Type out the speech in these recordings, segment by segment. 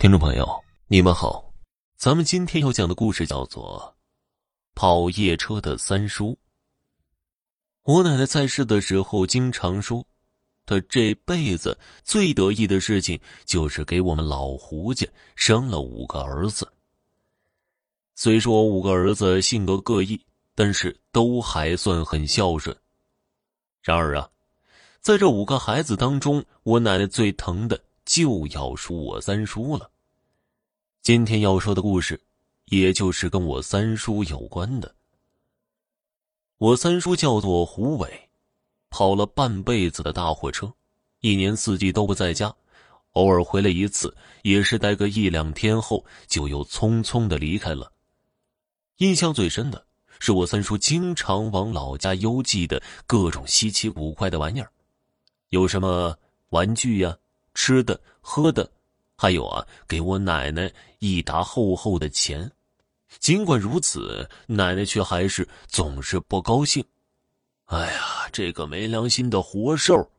听众朋友，你们好，咱们今天要讲的故事叫做跑夜车的三叔。我奶奶在世的时候经常说，她这辈子最得意的事情就是给我们老胡家生了5个儿子。虽说5个儿子性格各异，但是都还算很孝顺。然而啊，在这5个孩子当中，我奶奶最疼的就要输我三叔了。今天要说的故事，也就是跟我三叔有关的。我三叔叫做胡伟，跑了半辈子的大货车，一年四季都不在家，偶尔回来一次，也是待个1-2天后就又匆匆地离开了。印象最深的是我三叔经常往老家邮寄的各种稀奇古怪的玩意儿，有什么玩具呀、吃的喝的，还有啊，给我奶奶1沓厚厚的钱。尽管如此，奶奶却还是总是不高兴。哎呀，这个没良心的活兽，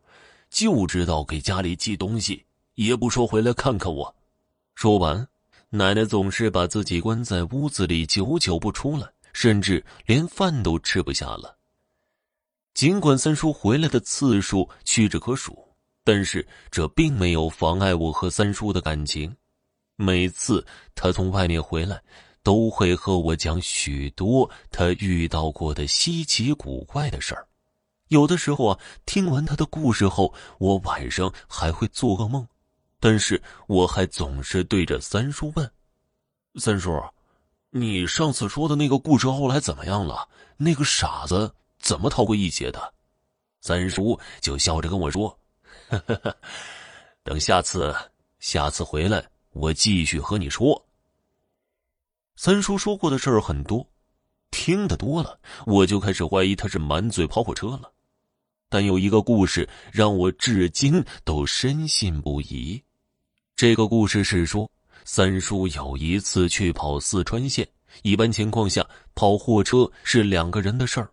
就知道给家里寄东西，也不说回来看看我。说完，奶奶总是把自己关在屋子里，久久不出来，甚至连饭都吃不下了。尽管三叔回来的次数屈指可数，但是这并没有妨碍我和三叔的感情。每次他从外面回来，都会和我讲许多他遇到过的稀奇古怪的事儿。有的时候啊，听完他的故事后，我晚上还会做噩梦，但是我还总是对着三叔问：三叔，你上次说的那个故事后来怎么样了？那个傻子怎么逃过一劫的？三叔就笑着跟我说：等下次回来我继续和你说。三叔说过的事儿很多，听得多了，我就开始怀疑他是满嘴跑火车了。但有一个故事让我至今都深信不疑。这个故事是说，三叔有一次去跑四川线，一般情况下跑货车是2个人的事儿，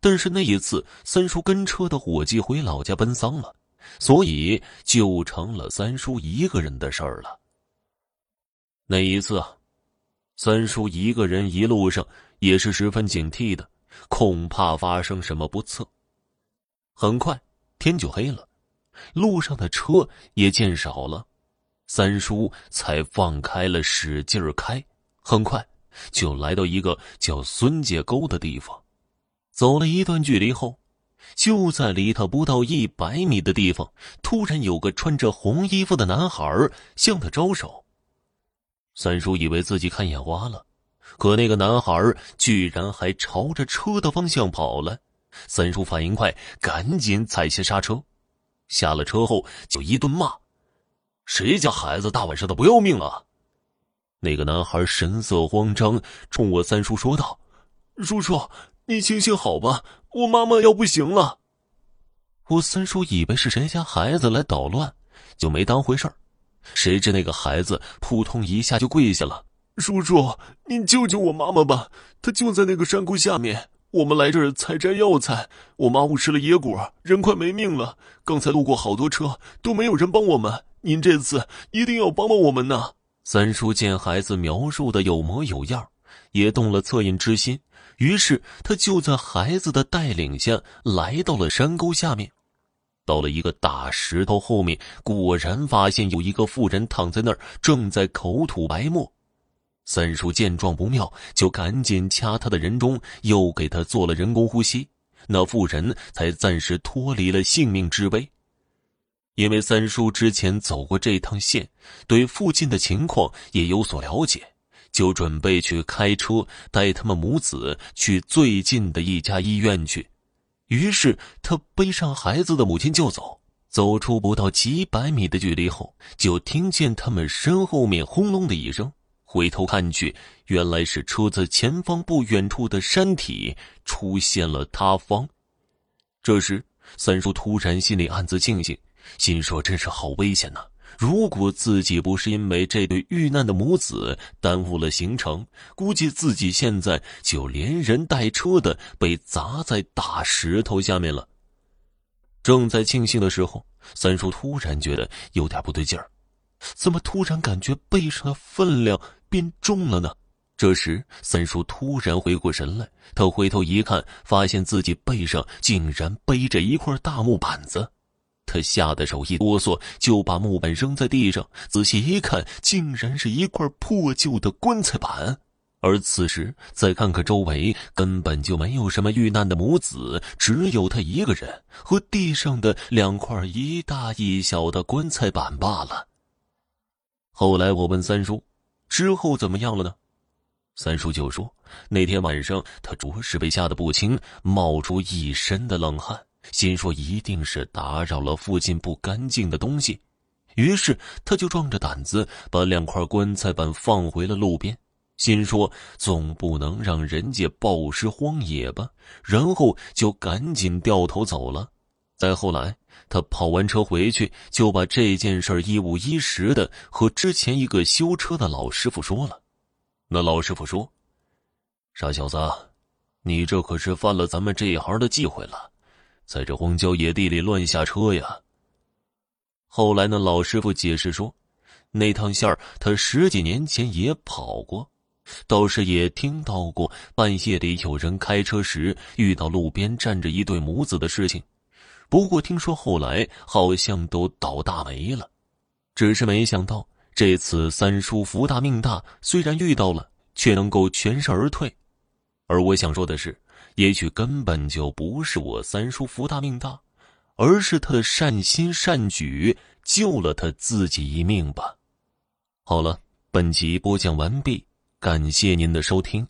但是那一次三叔跟车的伙计回老家奔丧了，所以就成了三叔1个人的事儿了。那一次啊，三叔1个人一路上也是十分警惕的，恐怕发生什么不测。很快天就黑了，路上的车也见少了，三叔才放开了使劲开，很快就来到一个叫孙家沟的地方。走了一段距离后，就在离他不到100米的地方，突然有个穿着红衣服的男孩向他招手。三叔以为自己看眼花了，可那个男孩居然还朝着车的方向跑来。三叔反应快，赶紧踩下刹车，下了车后就一顿骂：谁家孩子大晚上的不要命啊！那个男孩神色慌张，冲我三叔说道：叔叔，你行行好吧，我妈妈要不行了。我三叔以为是谁家孩子来捣乱，就没当回事儿。谁知那个孩子扑通一下就跪下了：叔叔，您救救我妈妈吧，她就在那个山沟下面，我们来这儿采摘药材，我妈误吃了野果，人快没命了，刚才路过好多车，都没有人帮我们，您这次一定要帮帮我们呐。三叔见孩子描述的有模有样，也动了恻隐之心，于是他就在孩子的带领下来到了山沟下面。到了一个大石头后面，果然发现有一个妇人躺在那儿，正在口吐白沫。三叔见状不妙，就赶紧掐他的人中，又给他做了人工呼吸，那妇人才暂时脱离了性命之危。因为三叔之前走过这趟线，对附近的情况也有所了解，就准备去开车带他们母子去最近的一家医院去。于是他背上孩子的母亲就走，走出不到几百米的距离后，就听见他们身后面轰隆的一声，回头看去，原来是车子前方不远处的山体出现了塌方。这时三叔突然心里暗自庆幸，心说真是好危险呐！如果自己不是因为这对遇难的母子耽误了行程，估计自己现在就连人带车的被砸在大石头下面了。正在庆幸的时候，三叔突然觉得有点不对劲儿，怎么突然感觉背上的分量变重了呢？这时三叔突然回过神来，他回头一看，发现自己背上竟然背着一块大木板子。他吓得手一哆嗦，就把木板扔在地上，仔细一看，竟然是一块破旧的棺材板。而此时再看看周围，根本就没有什么遇难的母子，只有他一个人和地上的两块一大一小的棺材板罢了。后来我问三叔之后怎么样了呢？三叔就说，那天晚上他着实被吓得不轻，冒出一身的冷汗，心说一定是打扰了附近不干净的东西。于是他就壮着胆子把两块棺材板放回了路边，心说总不能让人家暴尸荒野吧，然后就赶紧掉头走了。再后来他跑完车回去，就把这件事一五一十的和之前一个修车的老师傅说了。那老师傅说，傻小子，你这可是犯了咱们这一行的忌讳了，在这荒郊野地里乱下车呀。后来那老师傅解释说，那趟线儿他10几年前也跑过，倒是也听到过半夜里有人开车时遇到路边站着一对母子的事情，不过听说后来好像都倒大霉了。只是没想到这次三叔福大命大，虽然遇到了，却能够全身而退。而我想说的是，也许根本就不是我三叔福大命大，而是他的善心善举救了他自己一命吧。好了，本集播讲完毕，感谢您的收听。